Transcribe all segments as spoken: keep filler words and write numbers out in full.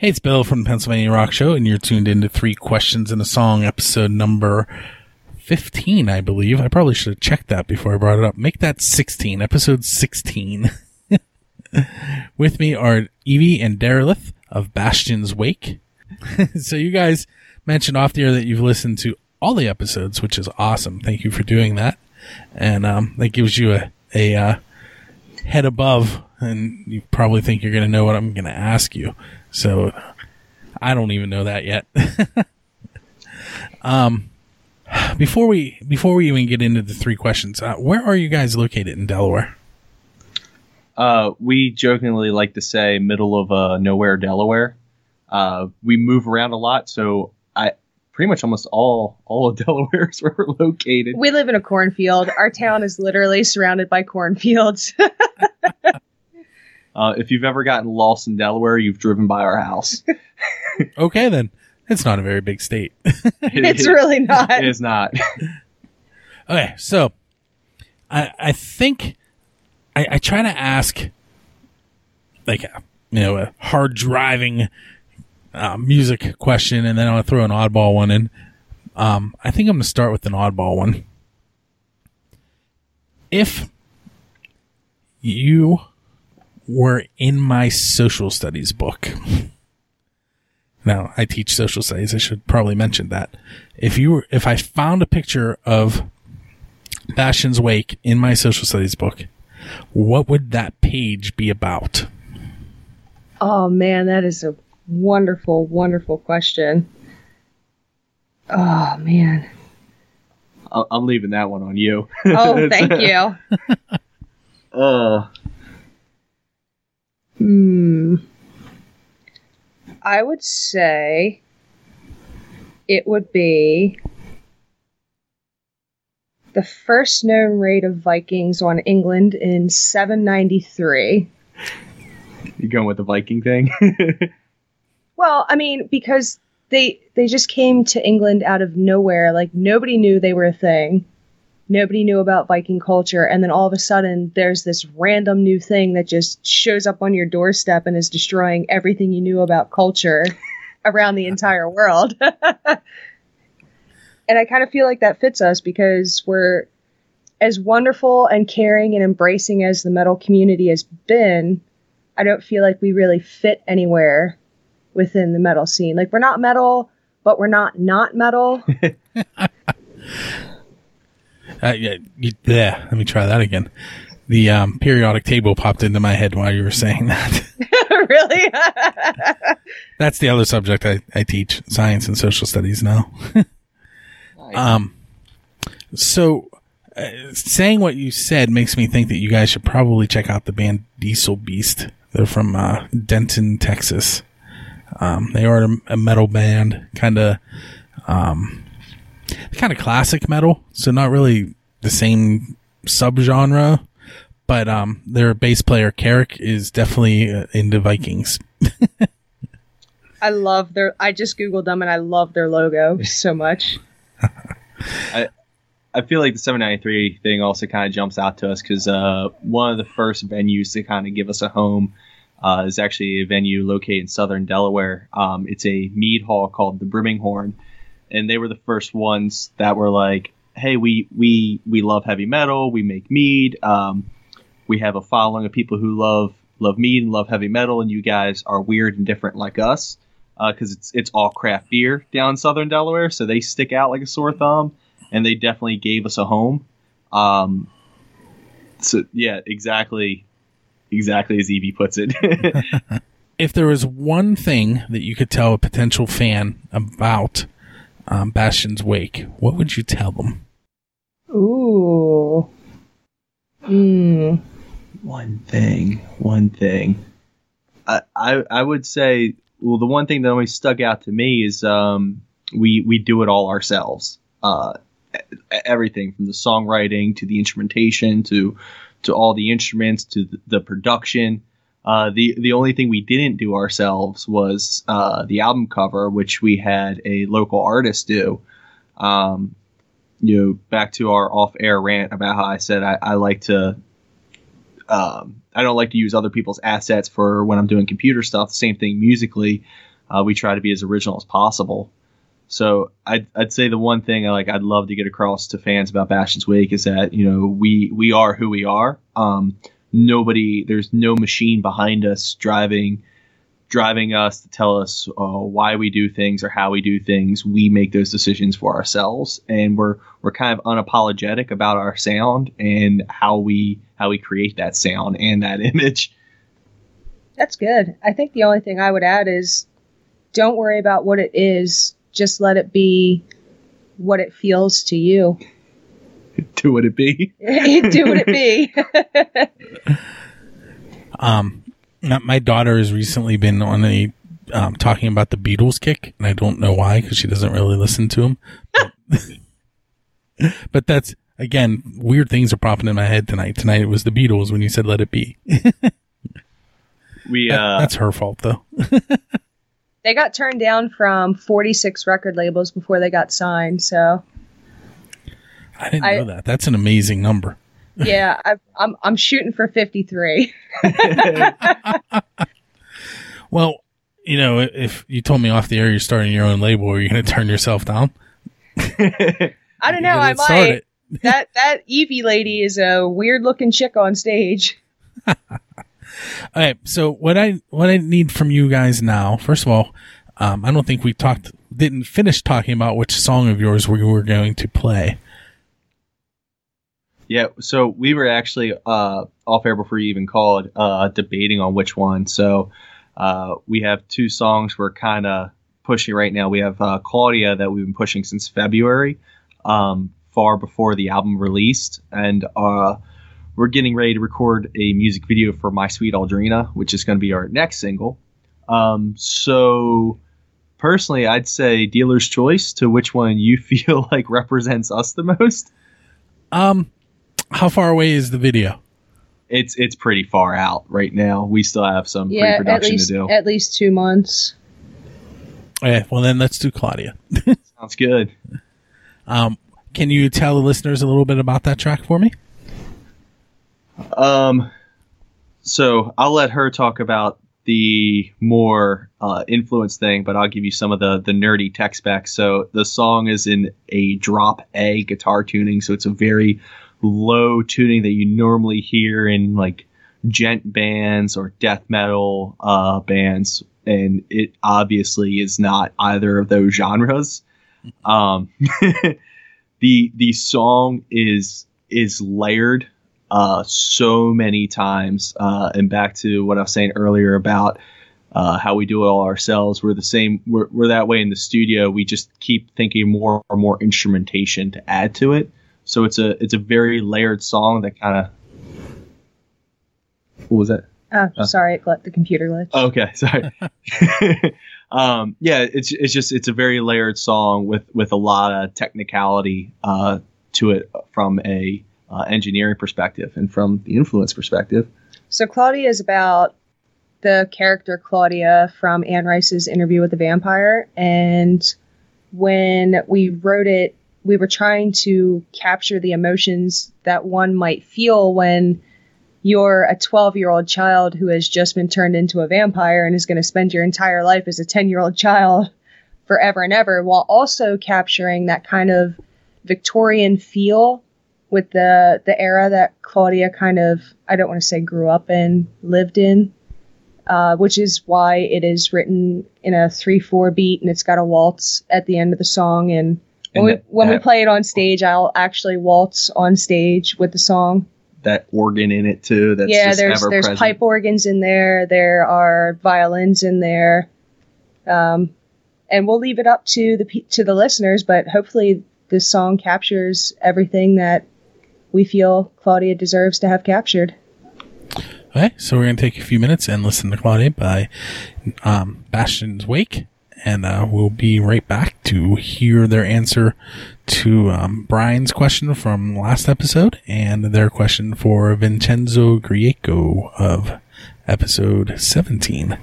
Hey, it's Bill from the Pennsylvania Rock Show, and you're tuned into Three Questions and a Song, episode number fifteen, I believe. I probably should have checked that before I brought it up. Make that sixteen, episode sixteen. With me are Evie and Derelith of Bastion's Wake. So you guys mentioned off the air that you've listened to all the episodes, which is awesome. Thank you for doing that. And um, that gives you a, a uh, head above, and you probably think you're going to know what I'm going to ask you. So I don't even know that yet. um, before we before we even get into the three questions, uh, where are you guys located in Delaware? Uh, we jokingly like to say middle of uh, nowhere, Delaware. Uh, we move around a lot, so I pretty much almost all all of Delaware is where we're located. We live in a cornfield. Our town is literally surrounded by cornfields. Uh, if you've ever gotten lost in Delaware, you've driven by our house. Okay, then. It's not a very big state. it it's is, really not. It is not. Okay, so I I think I, I try to ask, like, a, you know, a hard-driving uh, music question, and then I'll throw an oddball one in. Um, I think I'm going to start with an oddball one. If you were in my social studies book. Now, I teach social studies. I should probably mention that. If you were, if I found a picture of Bastion's Wake in my social studies book, what would that page be about? Oh man, that is a wonderful, wonderful question. Oh man. I'm leaving that one on you. Oh, thank you. uh, Hmm. I would say it would be the first known raid of Vikings on England in seven ninety-three. You going with the Viking thing? Well, I mean, because they they just came to England out of nowhere. Like, nobody knew they were a thing. Nobody knew about Viking culture, and then all of a sudden, there's this random new thing that just shows up on your doorstep and is destroying everything you knew about culture around the entire world. And I kind of feel like that fits us because we're as wonderful and caring and embracing as the metal community has been. I don't feel like we really fit anywhere within the metal scene. Like, we're not metal, but we're not not metal. Uh, yeah, yeah, let me try that again. The um, periodic table popped into my head while you were saying that. Really? That's the other subject I, I teach, science and social studies now. Nice. Um, so uh, saying what you said makes me think that you guys should probably check out the band Diesel Beast. They're from uh, Denton, Texas. Um, they are a, a metal band, kind of. Um, Kind of classic metal, so not really the same subgenre, but um, their bass player Carrick is definitely uh, into Vikings. I love their. I just googled them and I love their logo so much. I I feel like the seven ninety-three thing also kind of jumps out to us because uh, one of the first venues to kind of give us a home uh, is actually a venue located in southern Delaware. Um, it's a mead hall called the Brimminghorn. And they were the first ones that were like, hey, we we, we love heavy metal. We make mead. Um, we have a following of people who love love mead and love heavy metal. And you guys are weird and different like us because uh, it's it's all craft beer down in southern Delaware. So they stick out like a sore thumb. And they definitely gave us a home. Um, so, yeah, exactly. Exactly as Evie puts it. If there was one thing that you could tell a potential fan about Um, Bastion's Wake, what would you tell them? Ooh. Mm. One thing. One thing. I, I I would say, well, the one thing that always stuck out to me is um we, we do it all ourselves. Uh, everything from the songwriting to the instrumentation to to all the instruments to the, the production. Uh, the the only thing we didn't do ourselves was uh, the album cover, which we had a local artist do. Um, you know, back to our off-air rant about how I said I, I like to, um, I don't like to use other people's assets for when I'm doing computer stuff. Same thing musically. Uh, we try to be as original as possible. So I'd, I'd say the one thing I like, I'd love to get across to fans about Bastion's Wake is that, you know, we, we are who we are. Um, nobody, there's no machine behind us driving, driving us to tell us uh, why we do things or how we do things. We make those decisions for ourselves, and we're, we're kind of unapologetic about our sound and how we, how we create that sound and that image. That's good. I think the only thing I would add is don't worry about what it is. Just let it be what it feels to you. Do what it be. Do what it be. um, my daughter has recently been on a um, talking about the Beatles kick, and I don't know why, because she doesn't really listen to them. But, but that's, again, weird things are popping in my head tonight. Tonight it was the Beatles when you said let it be. we that, uh, That's her fault, though. They got turned down from forty-six record labels before they got signed, so. I didn't I, know that. That's an amazing number. Yeah, I, I'm I'm shooting for fifty-three. Well, you know, if you told me off the air you're starting your own label, are you going to turn yourself down? I don't know. I might. that, that Evie lady is a weird-looking chick on stage. All right, so what I what I need from you guys now, first of all, um, I don't think we talked, didn't finish talking about which song of yours we were going to play. Yeah, so we were actually uh, off air before you even called, uh, debating on which one. So uh, we have two songs we're kind of pushing right now. We have uh, Claudia that we've been pushing since February, um, far before the album released, and. Uh, We're getting ready to record a music video for My Sweet Aldrina, which is going to be our next single. Um, so personally, I'd say dealer's choice to which one you feel like represents us the most. Um, how far away is the video? It's it's pretty far out right now. We still have some yeah, pre-production least, to do. At least two months. Okay, well, then let's do Claudia. Sounds good. Um, can you tell the listeners a little bit about that track for me? Um, so I'll let her talk about the more uh, influence thing, but I'll give you some of the, the nerdy tech specs. So the song is in a drop A guitar tuning, so it's a very low tuning that you normally hear in like gent bands or death metal uh, bands, and it obviously is not either of those genres. Um, the the song is is layered. Uh, so many times, uh, and back to what I was saying earlier about uh, how we do it all ourselves. We're the same. We're, we're that way in the studio. We just keep thinking more or more instrumentation to add to it. So it's a it's a very layered song that kind of. What was that? Oh, uh, sorry, it let the computer glitch. Okay, sorry. um, yeah, it's it's just it's a very layered song with with a lot of technicality uh, to it from a. Uh, engineering perspective and from the influence perspective. So Claudia is about the character Claudia from Anne Rice's Interview with the Vampire. And when we wrote it, we were trying to capture the emotions that one might feel when you're a twelve-year-old child who has just been turned into a vampire and is going to spend your entire life as a ten-year-old child forever and ever, while also capturing that kind of Victorian feel with the, the era that Claudia kind of, I don't want to say grew up in, lived in, uh, which is why it is written in a three four beat, and it's got a waltz at the end of the song. And when, and that, we, when that, we play it on stage, I'll actually waltz on stage with the song. That organ in it, too. That's yeah, just there's, there's present. Pipe organs in there. There are violins in there. Um, and we'll leave it up to the to the listeners, but hopefully this song captures everything that we feel Claudia deserves to have captured. Okay, so we're going to take a few minutes and listen to Claudia by um, Bastion's Wake, and uh, we'll be right back to hear their answer to um, Brian's question from last episode and their question for Vincenzo Grieco of episode seventeen.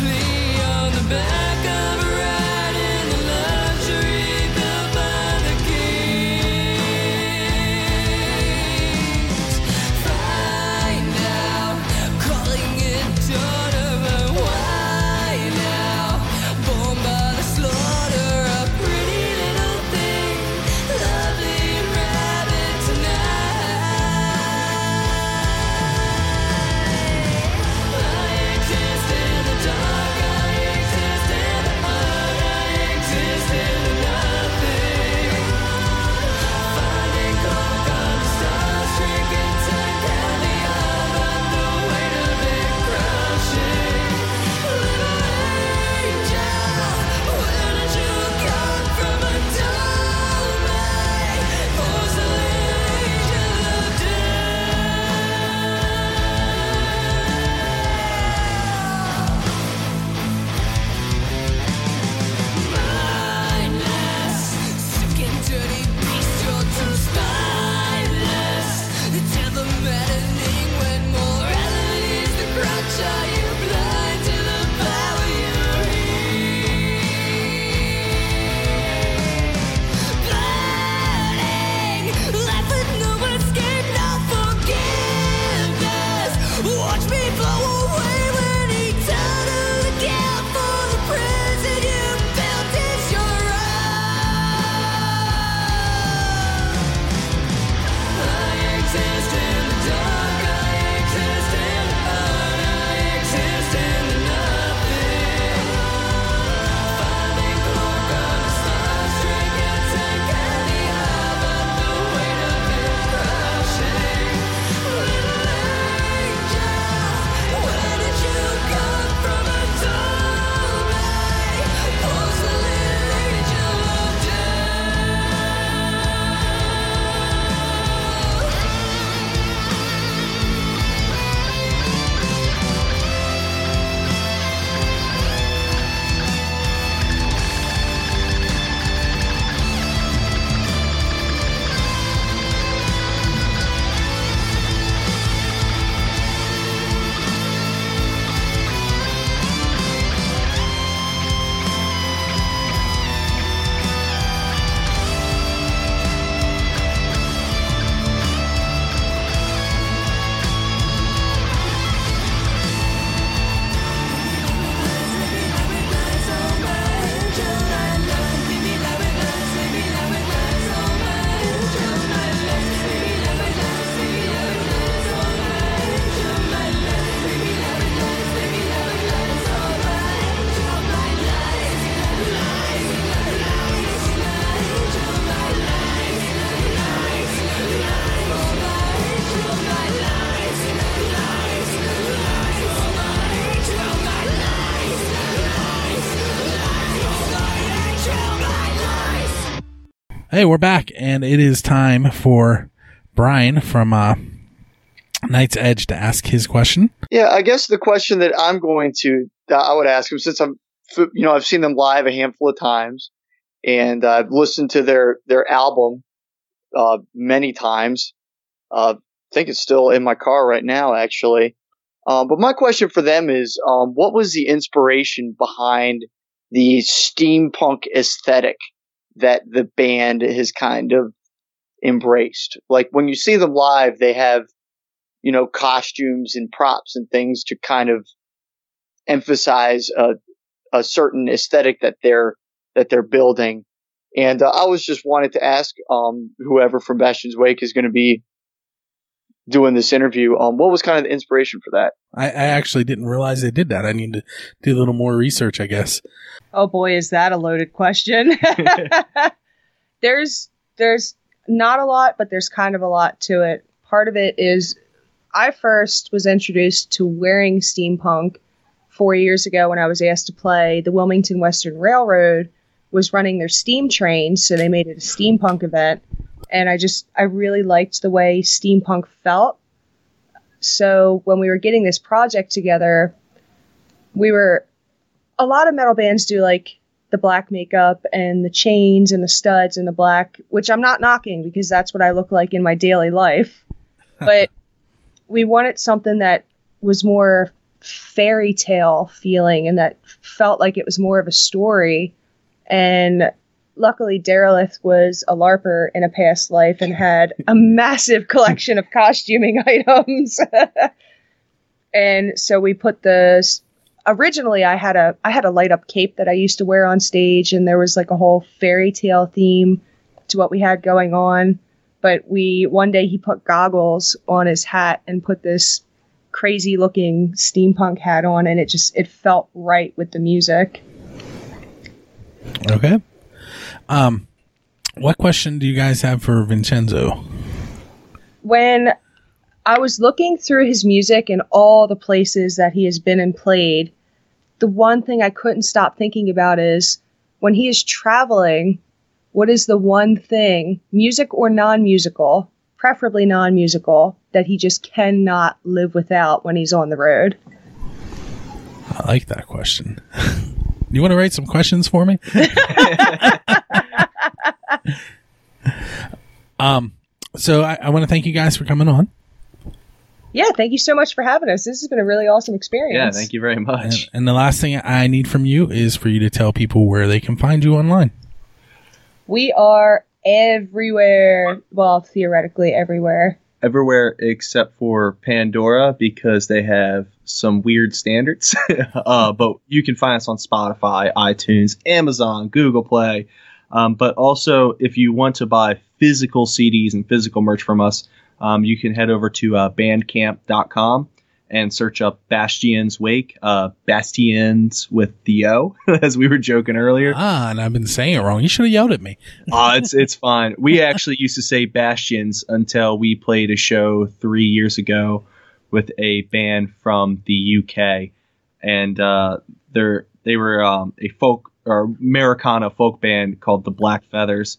swiftly on the back of a ride in the luxury built by the kings. Find out, calling it daughter, but why now? Born by the slaughter, a pretty little thing, lovely rabbit tonight. I exist in the dark, I exist in the mud, I exist in the nothing. Finding coke on the stars, drinking tight caviar, but the weight of it crushing. Little angel, where did you come from? A dull night, porcelain angel of death. Mindless, sick and dirty beast, you're too spineless. The devil maddening when morality is the crutch. Are you blind to the power you reap? Burning, life with no escape, no forgiveness. Watch me blow away when eternal account for the prison you built is your own. I exist in the dark, I exist in the mud, I exist in the nothing. Finding coke on the stars, drinking tight caviar, but the weight of it crushing. Little angel, where did you come from? A dull night, porcelain angel of death. Hey, we're back, and it is time for Brian from uh, Night's Edge to ask his question. Yeah, I guess the question that I'm going to that I would ask him, since I'm, you know, I've seen them live a handful of times, and I've listened to their their album uh, many times. Uh, I think it's still in my car right now, actually. Um, but my question for them is, um, what was the inspiration behind the steampunk aesthetic that the band has kind of embraced? Like, when you see them live, they have, you know, costumes and props and things to kind of emphasize a, a certain aesthetic that they're, that they're building. And uh, I was just wanted to ask, um, whoever from Bastion's Wake is going to be doing this interview, um, what was kind of the inspiration for that? I, I actually didn't realize they did that. I need to do a little more research, I guess. Oh boy, is that a loaded question? There's there's not a lot, but there's kind of a lot to it. Part of it is I first was introduced to wearing steampunk four years ago when I was asked to play. The Wilmington Western Railroad was running their steam train, so they made it a steampunk event. And I just, I really liked the way steampunk felt. So when we were getting this project together, we were, a lot of metal bands do like the black makeup and the chains and the studs and the black, which I'm not knocking because that's what I look like in my daily life. But we wanted something that was more fairy tale feeling, and that felt like it was more of a story. And luckily, Derelith was a LARPer in a past life and had a massive collection of costuming items. And so we put this. Originally, I had a I had a light up cape that I used to wear on stage, and there was like a whole fairy tale theme to what we had going on. But we one day he put goggles on his hat and put this crazy looking steampunk hat on, and it just it felt right with the music. Okay. Um, what question do you guys have for Vincenzo? When I was looking through his music and all the places that he has been and played, the one thing I couldn't stop thinking about is when he is traveling, what is the one thing, music or non-musical, preferably non-musical, that he just cannot live without when he's on the road? I like that question. You want to write some questions for me? um, so I, I want to thank you guys for coming on. Yeah, thank you so much for having us. This has been a really awesome experience. Yeah, thank you very much. And, and the last thing I need from you is for you to tell people where they can find you online. We are everywhere. Well, theoretically everywhere. Everywhere except for Pandora, because they have some weird standards. uh, but you can find us on Spotify, iTunes, Amazon, Google Play. Um, but also, if you want to buy physical C Ds and physical merch from us, Um, you can head over to uh, bandcamp dot com and search up Bastion's Wake, uh, Bastion's with the O, as we were joking earlier. Ah, and I've been saying it wrong. You should have yelled at me. uh, it's it's fine. We actually used to say Bastions until we played a show three years ago with a band from the U K. And uh, they're, they were um, a folk or Americana folk band called the Black Feathers.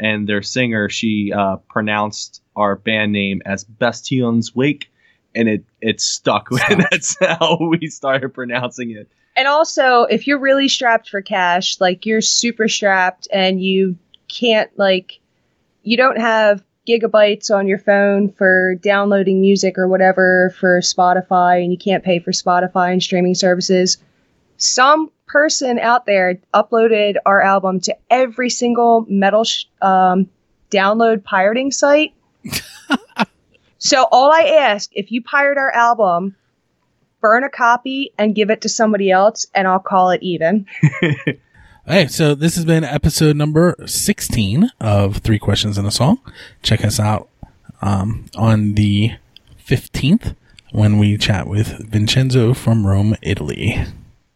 And their singer, she uh, pronounced our band name as Bastion's Wake, and it it stuck. That's how we started pronouncing it. And also, if you're really strapped for cash, like you're super strapped, and you can't like you don't have gigabytes on your phone for downloading music or whatever for Spotify, and you can't pay for Spotify and streaming services, some person out there uploaded our album to every single metal sh- um, download pirating site. So all I ask, if you pirate our album, burn a copy and give it to somebody else, and I'll call it even. Hey, so this has been episode number sixteen of Three Questions and a Song. Check us out um, on the fifteenth when we chat with Vincenzo from Rome, Italy.